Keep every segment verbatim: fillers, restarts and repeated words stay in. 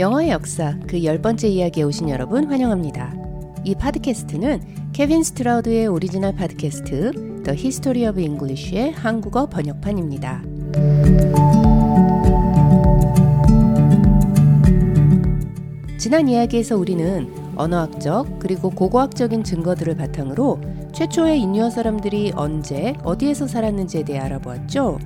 영어의 역사 그 열 번째 이야기에 오신 여러분 환영합니다. 이 팟캐스트는 케빈 스트라우드의 오리지널 팟캐스트 The History of English의 한국어 번역판입니다. 지난 이야기에서 우리는 언어학적 그리고 고고학적인 증거들을 바탕으로 최초의 인유어 사람들이 언제 어디에서 살았는지에 대해 알아보았죠.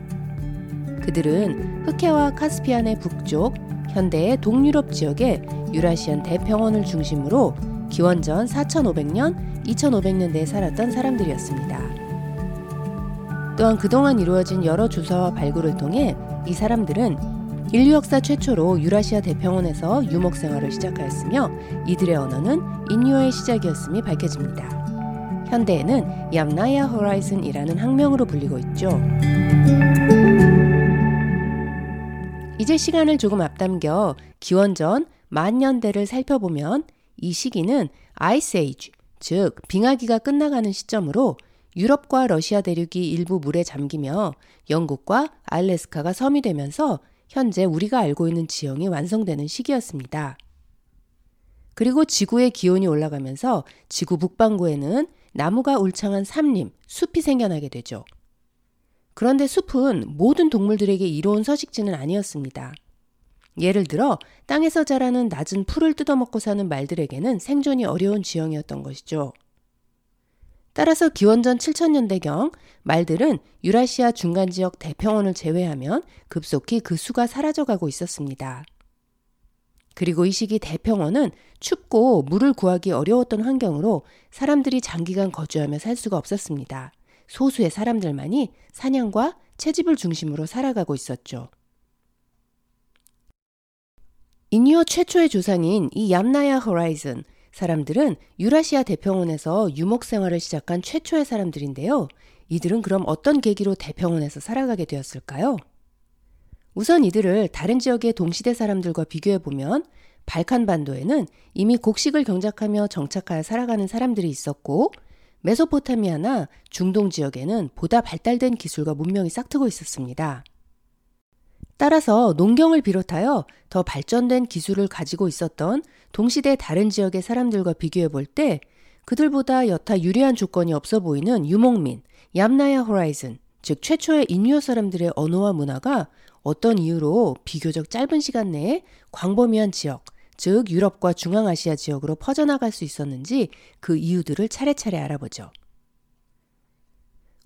그들은 흑해와 카스피안의 북쪽, 현대의 동유럽 지역의 유라시안 대평원을 중심으로 기원전 사천오백 년, 이천오백 년대에 살았던 사람들이었습니다. 또한 그동안 이루어진 여러 조사와 발굴을 통해 이 사람들은 인류 역사 최초로 유라시아 대평원에서 유목 생활을 시작하였으며 이들의 언어는 인유어의 시작이었음이 밝혀집니다. 현대에는 Yamnya Horizon이라는 학명으로 불리고 있죠. 이제 시간을 조금 앞당겨 기원전 만 년대를 살펴보면 이 시기는 아이스 에이지, 즉 빙하기가 끝나가는 시점으로 유럽과 러시아 대륙이 일부 물에 잠기며 영국과 알래스카가 섬이 되면서 현재 우리가 알고 있는 지형이 완성되는 시기였습니다. 그리고 지구의 기온이 올라가면서 지구 북반구에는 나무가 울창한 삼림, 숲이 생겨나게 되죠. 그런데 숲은 모든 동물들에게 이로운 서식지는 아니었습니다. 예를 들어 땅에서 자라는 낮은 풀을 뜯어먹고 사는 말들에게는 생존이 어려운 지형이었던 것이죠. 따라서 기원전 칠천 년대경 말들은 유라시아 중간지역 대평원을 제외하면 급속히 그 수가 사라져가고 있었습니다. 그리고 이 시기 대평원은 춥고 물을 구하기 어려웠던 환경으로 사람들이 장기간 거주하며 살 수가 없었습니다. 소수의 사람들만이 사냥과 채집을 중심으로 살아가고 있었죠. 인유어 최초의 조상인 이 얌나야 호라이즌, 사람들은 유라시아 대평원에서 유목 생활을 시작한 최초의 사람들인데요. 이들은 그럼 어떤 계기로 대평원에서 살아가게 되었을까요? 우선 이들을 다른 지역의 동시대 사람들과 비교해보면 발칸반도에는 이미 곡식을 경작하며 정착하여 살아가는 사람들이 있었고 메소포타미아나 중동 지역에는 보다 발달된 기술과 문명이 싹트고 있었습니다. 따라서 농경을 비롯하여 더 발전된 기술을 가지고 있었던 동시대 다른 지역의 사람들과 비교해 볼 때 그들보다 여타 유리한 조건이 없어 보이는 유목민, 얌나야 호라이즌, 즉 최초의 인유어 사람들의 언어와 문화가 어떤 이유로 비교적 짧은 시간 내에 광범위한 지역, 즉 유럽과 중앙아시아 지역으로 퍼져나갈 수 있었는지 그 이유들을 차례차례 알아보죠.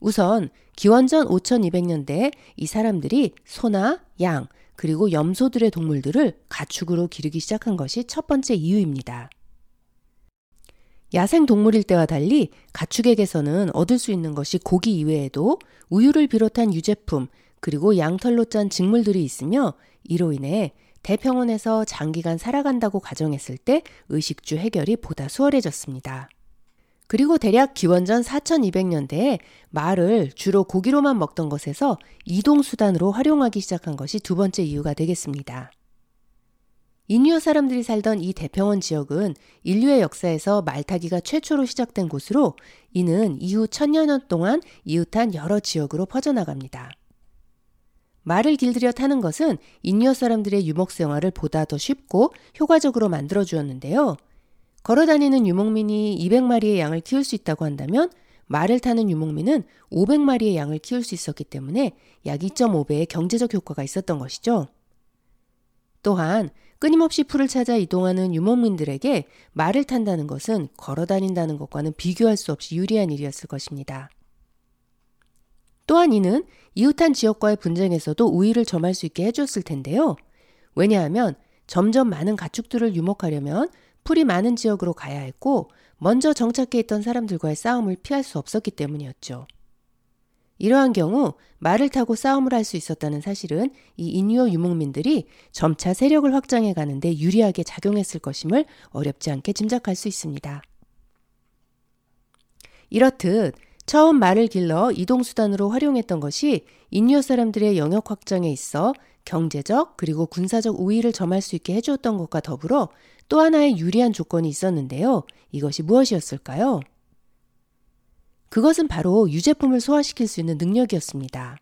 우선 기원전 오천이백 년대에 이 사람들이 소나 양 그리고 염소들의 동물들을 가축으로 기르기 시작한 것이 첫 번째 이유입니다. 야생 동물일 때와 달리 가축에게서는 얻을 수 있는 것이 고기 이외에도 우유를 비롯한 유제품 그리고 양털로 짠 직물들이 있으며 이로 인해 대평원에서 장기간 살아간다고 가정했을 때 의식주 해결이 보다 수월해졌습니다. 그리고 대략 기원전 사천이백 년대에 말을 주로 고기로만 먹던 것에서 이동수단으로 활용하기 시작한 것이 두 번째 이유가 되겠습니다. 인유어 사람들이 살던 이 대평원 지역은 인류의 역사에서 말타기가 최초로 시작된 곳으로 이는 이후 천여 년 동안 이웃한 여러 지역으로 퍼져나갑니다. 말을 길들여 타는 것은 인유어 사람들의 유목생활을 보다 더 쉽고 효과적으로 만들어주었는데요. 걸어다니는 유목민이 이백 마리의 양을 키울 수 있다고 한다면 말을 타는 유목민은 오백 마리의 양을 키울 수 있었기 때문에 약 이 점 오 배의 경제적 효과가 있었던 것이죠. 또한 끊임없이 풀을 찾아 이동하는 유목민들에게 말을 탄다는 것은 걸어다닌다는 것과는 비교할 수 없이 유리한 일이었을 것입니다. 또한 이는 이웃한 지역과의 분쟁에서도 우위를 점할 수 있게 해주었을 텐데요. 왜냐하면 점점 많은 가축들을 유목하려면 풀이 많은 지역으로 가야 했고 먼저 정착해 있던 사람들과의 싸움을 피할 수 없었기 때문이었죠. 이러한 경우 말을 타고 싸움을 할 수 있었다는 사실은 이 인유어 유목민들이 점차 세력을 확장해 가는데 유리하게 작용했을 것임을 어렵지 않게 짐작할 수 있습니다. 이렇듯 처음 말을 길러 이동수단으로 활용했던 것이 인유어 사람들의 영역 확장에 있어 경제적 그리고 군사적 우위를 점할 수 있게 해주었던 것과 더불어 또 하나의 유리한 조건이 있었는데요. 이것이 무엇이었을까요? 그것은 바로 유제품을 소화시킬 수 있는 능력이었습니다.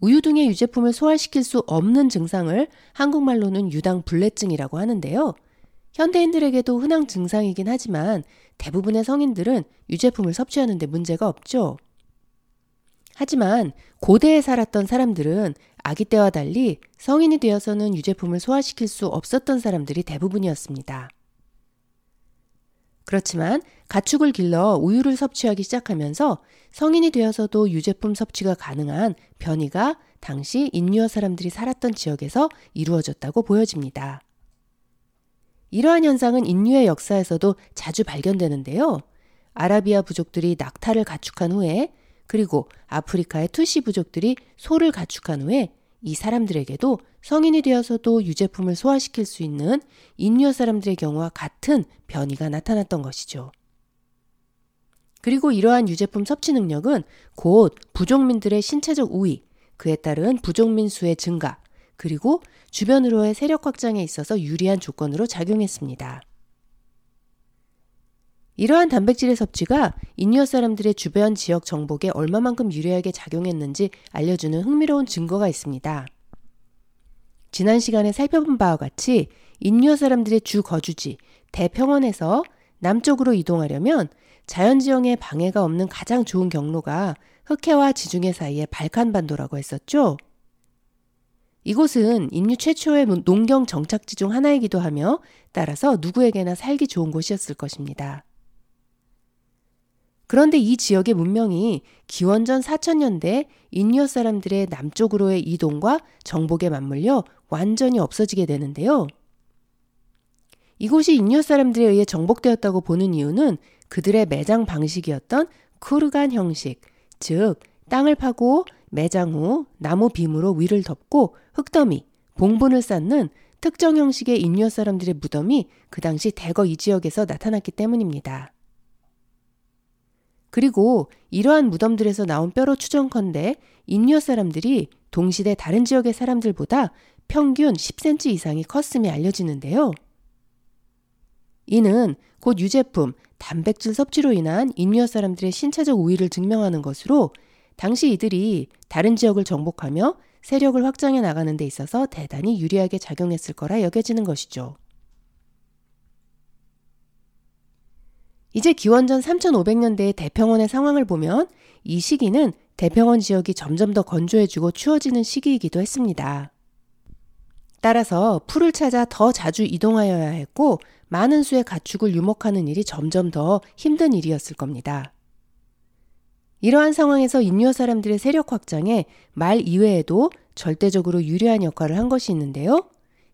우유 등의 유제품을 소화시킬 수 없는 증상을 한국말로는 유당불내증이라고 하는데요. 현대인들에게도 흔한 증상이긴 하지만 대부분의 성인들은 유제품을 섭취하는 데 문제가 없죠. 하지만 고대에 살았던 사람들은 아기 때와 달리 성인이 되어서는 유제품을 소화시킬 수 없었던 사람들이 대부분이었습니다. 그렇지만 가축을 길러 우유를 섭취하기 시작하면서 성인이 되어서도 유제품 섭취가 가능한 변이가 당시 인유어 사람들이 살았던 지역에서 이루어졌다고 보여집니다. 이러한 현상은 인류의 역사에서도 자주 발견되는데요. 아라비아 부족들이 낙타를 가축한 후에, 그리고 아프리카의 투시 부족들이 소를 가축한 후에 이 사람들에게도 성인이 되어서도 유제품을 소화시킬 수 있는 인유어 사람들의 경우와 같은 변이가 나타났던 것이죠. 그리고 이러한 유제품 섭취 능력은 곧 부족민들의 신체적 우위, 그에 따른 부족민 수의 증가, 그리고 주변으로의 세력 확장에 있어서 유리한 조건으로 작용했습니다. 이러한 단백질의 섭취가 인유어 사람들의 주변 지역 정복에 얼마만큼 유리하게 작용했는지 알려주는 흥미로운 증거가 있습니다. 지난 시간에 살펴본 바와 같이 인유어 사람들의 주 거주지 대평원에서 남쪽으로 이동하려면 자연지형에 방해가 없는 가장 좋은 경로가 흑해와 지중해 사이의 발칸반도라고 했었죠. 이곳은 인류 최초의 농경 정착지 중 하나이기도 하며 따라서 누구에게나 살기 좋은 곳이었을 것입니다. 그런데 이 지역의 문명이 기원전 사천 년대 인유어 사람들의 남쪽으로의 이동과 정복에 맞물려 완전히 없어지게 되는데요. 이곳이 인유어 사람들에 의해 정복되었다고 보는 이유는 그들의 매장 방식이었던 쿠르간 형식, 즉 땅을 파고 매장 후 나무 빔으로 위를 덮고 흙더미, 봉분을 쌓는 특정 형식의 인유어 사람들의 무덤이 그 당시 대거 이 지역에서 나타났기 때문입니다. 그리고 이러한 무덤들에서 나온 뼈로 추정컨대 인유어 사람들이 동시대 다른 지역의 사람들보다 평균 십 센티미터 이상이 컸음이 알려지는데요. 이는 곧 유제품, 단백질 섭취로 인한 인유어 사람들의 신체적 우위를 증명하는 것으로 당시 이들이 다른 지역을 정복하며 세력을 확장해 나가는 데 있어서 대단히 유리하게 작용했을 거라 여겨지는 것이죠. 이제 기원전 삼천오백 년대의 대평원의 상황을 보면 이 시기는 대평원 지역이 점점 더 건조해지고 추워지는 시기이기도 했습니다. 따라서 풀을 찾아 더 자주 이동하여야 했고 많은 수의 가축을 유목하는 일이 점점 더 힘든 일이었을 겁니다. 이러한 상황에서 인유어 사람들의 세력 확장에 말 이외에도 절대적으로 유리한 역할을 한 것이 있는데요.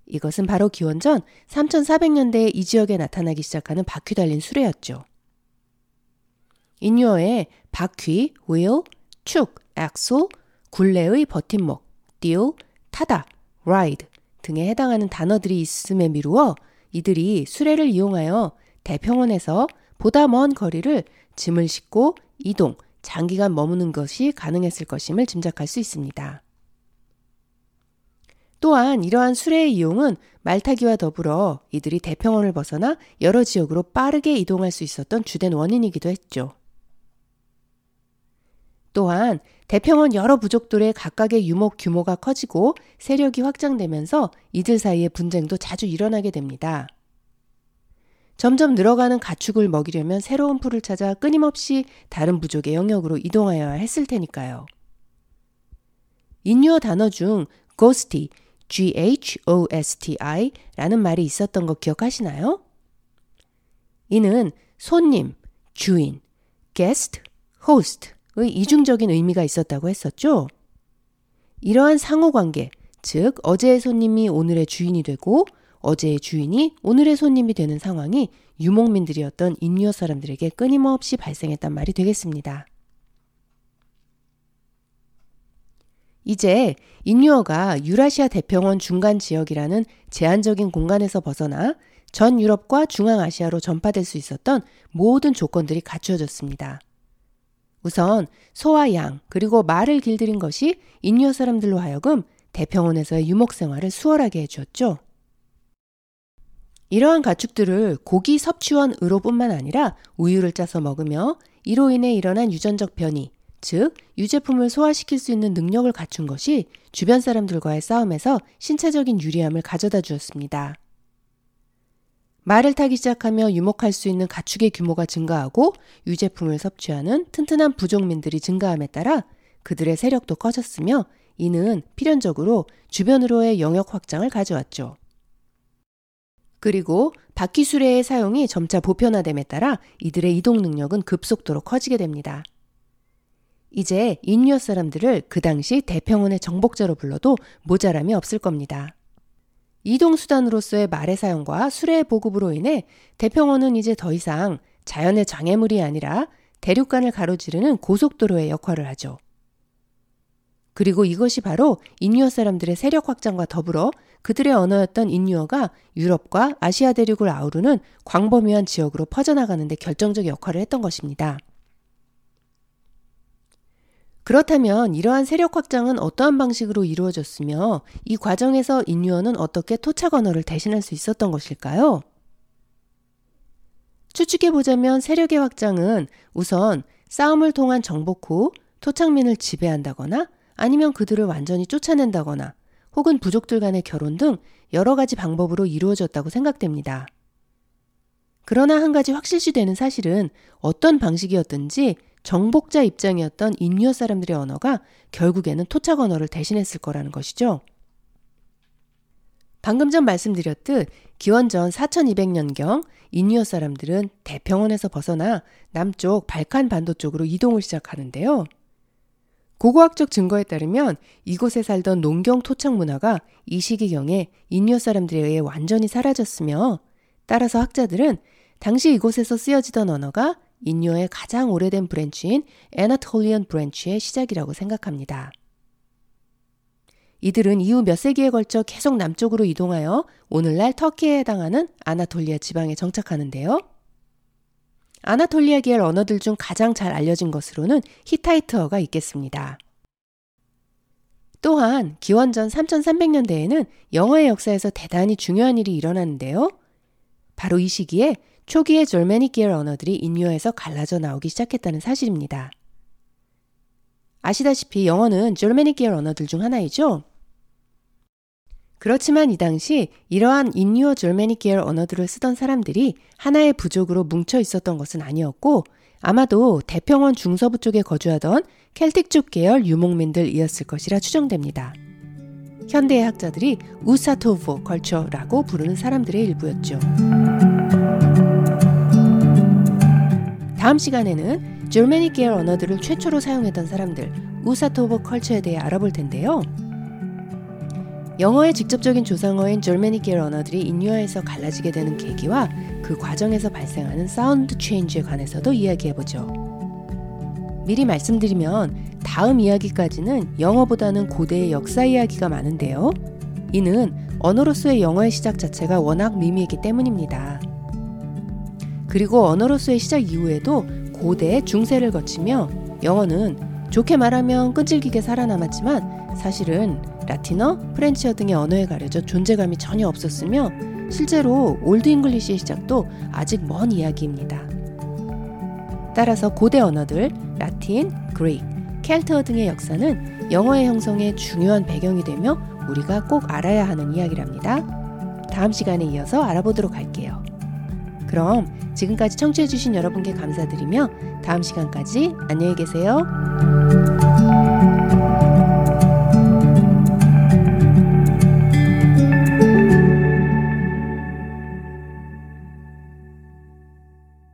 이것은 바로 기원전 삼천사백 년대에 이 지역에 나타나기 시작하는 바퀴 달린 수레였죠. 인유어에 바퀴, wheel, 축, axle, 굴레의 버팀목, deal, 타다, ride 등에 해당하는 단어들이 있음에 미루어 이들이 수레를 이용하여 대평원에서 보다 먼 거리를 짐을 싣고 이동, 장기간 머무는 것이 가능했을 것임을 짐작할 수 있습니다. 또한 이러한 수레의 이용은 말타기와 더불어 이들이 대평원을 벗어나 여러 지역으로 빠르게 이동할 수 있었던 주된 원인이기도 했죠. 또한 대평원 여러 부족들의 각각의 유목 규모가 커지고 세력이 확장되면서 이들 사이의 분쟁도 자주 일어나게 됩니다. 점점 늘어가는 가축을 먹이려면 새로운 풀을 찾아 끊임없이 다른 부족의 영역으로 이동하여야 했을 테니까요. 인유어 단어 중 고스티, 지 에이치 오 에스 티 아이라는 말이 있었던 거 기억하시나요? 이는 손님, 주인, guest, host의 이중적인 의미가 있었다고 했었죠. 이러한 상호관계, 즉 어제의 손님이 오늘의 주인이 되고 어제의 주인이 오늘의 손님이 되는 상황이 유목민들이었던 인유어 사람들에게 끊임없이 발생했단 말이 되겠습니다. 이제 인유어가 유라시아 대평원 중간 지역이라는 제한적인 공간에서 벗어나 전 유럽과 중앙아시아로 전파될 수 있었던 모든 조건들이 갖추어졌습니다. 우선 소와 양 그리고 말을 길들인 것이 인유어 사람들로 하여금 대평원에서의 유목 생활을 수월하게 해주었죠. 이러한 가축들을 고기 섭취원으로뿐만 아니라 우유를 짜서 먹으며 이로 인해 일어난 유전적 변이, 즉 유제품을 소화시킬 수 있는 능력을 갖춘 것이 주변 사람들과의 싸움에서 신체적인 유리함을 가져다 주었습니다. 말을 타기 시작하며 유목할 수 있는 가축의 규모가 증가하고 유제품을 섭취하는 튼튼한 부족민들이 증가함에 따라 그들의 세력도 커졌으며 이는 필연적으로 주변으로의 영역 확장을 가져왔죠. 그리고 바퀴 수레의 사용이 점차 보편화됨에 따라 이들의 이동 능력은 급속도로 커지게 됩니다. 이제 인유어 사람들을 그 당시 대평원의 정복자로 불러도 모자람이 없을 겁니다. 이동수단으로서의 말의 사용과 수레의 보급으로 인해 대평원은 이제 더 이상 자연의 장애물이 아니라 대륙간을 가로지르는 고속도로의 역할을 하죠. 그리고 이것이 바로 인유어 사람들의 세력 확장과 더불어 그들의 언어였던 인유어가 유럽과 아시아 대륙을 아우르는 광범위한 지역으로 퍼져나가는 데 결정적 역할을 했던 것입니다. 그렇다면 이러한 세력 확장은 어떠한 방식으로 이루어졌으며 이 과정에서 인유어는 어떻게 토착 언어를 대신할 수 있었던 것일까요? 추측해보자면 세력의 확장은 우선 싸움을 통한 정복 후 토착민을 지배한다거나 아니면 그들을 완전히 쫓아낸다거나 혹은 부족들 간의 결혼 등 여러 가지 방법으로 이루어졌다고 생각됩니다. 그러나 한 가지 확실시 되는 사실은 어떤 방식이었든지 정복자 입장이었던 인유어 사람들의 언어가 결국에는 토착 언어를 대신했을 거라는 것이죠. 방금 전 말씀드렸듯 기원전 사천이백 년경 인유어 사람들은 대평원에서 벗어나 남쪽 발칸 반도 쪽으로 이동을 시작하는데요. 고고학적 증거에 따르면 이곳에 살던 농경 토착 문화가 이 시기경에 인유어 사람들에 의해 완전히 사라졌으며 따라서 학자들은 당시 이곳에서 쓰여지던 언어가 인유어의 가장 오래된 브랜치인 Anatolian 브랜치의 시작이라고 생각합니다. 이들은 이후 몇 세기에 걸쳐 계속 남쪽으로 이동하여 오늘날 터키에 해당하는 아나톨리아 지방에 정착하는데요. 아나톨리아 계열 언어들 중 가장 잘 알려진 것으로는 히타이트어가 있겠습니다. 또한 기원전 삼천삼백 년대에는 영어의 역사에서 대단히 중요한 일이 일어나는데요. 바로 이 시기에 초기의 Germanic 계열 언어들이 인유어에서 갈라져 나오기 시작했다는 사실입니다. 아시다시피 영어는 Germanic 계열 언어들 중 하나이죠. 그렇지만 이 당시 이러한 인유어 Germanic 계열 언어들을 쓰던 사람들이 하나의 부족으로 뭉쳐 있었던 것은 아니었고 아마도 대평원 중서부 쪽에 거주하던 켈틱족 계열 유목민들이었을 것이라 추정됩니다. 현대의 학자들이 우사토보 컬처라고 부르는 사람들의 일부였죠. 다음 시간에는 Germanic 계열 언어들을 최초로 사용했던 사람들, 우사토보 컬처에 대해 알아볼 텐데요. 영어의 직접적인 조상어인 Germanic 계열 언어들이 인유어에서 갈라지게 되는 계기와 그 과정에서 발생하는 사운드 체인지에 관해서도 이야기해보죠. 미리 말씀드리면 다음 이야기까지는 영어보다는 고대의 역사 이야기가 많은데요. 이는 언어로서의 영어의 시작 자체가 워낙 미미했기 때문입니다. 그리고 언어로서의 시작 이후에도 고대, 중세를 거치며 영어는 좋게 말하면 끈질기게 살아남았지만 사실은 라틴어, 프렌치어 등의 언어에 가려져 존재감이 전혀 없었으며 실제로 올드 잉글리시의 시작도 아직 먼 이야기입니다. 따라서 고대 언어들, 라틴, 그리스, 켈트어 등의 역사는 영어의 형성에 중요한 배경이 되며 우리가 꼭 알아야 하는 이야기랍니다. 다음 시간에 이어서 알아보도록 할게요. 그럼 지금까지 청취해주신 여러분께 감사드리며 다음 시간까지 안녕히 계세요.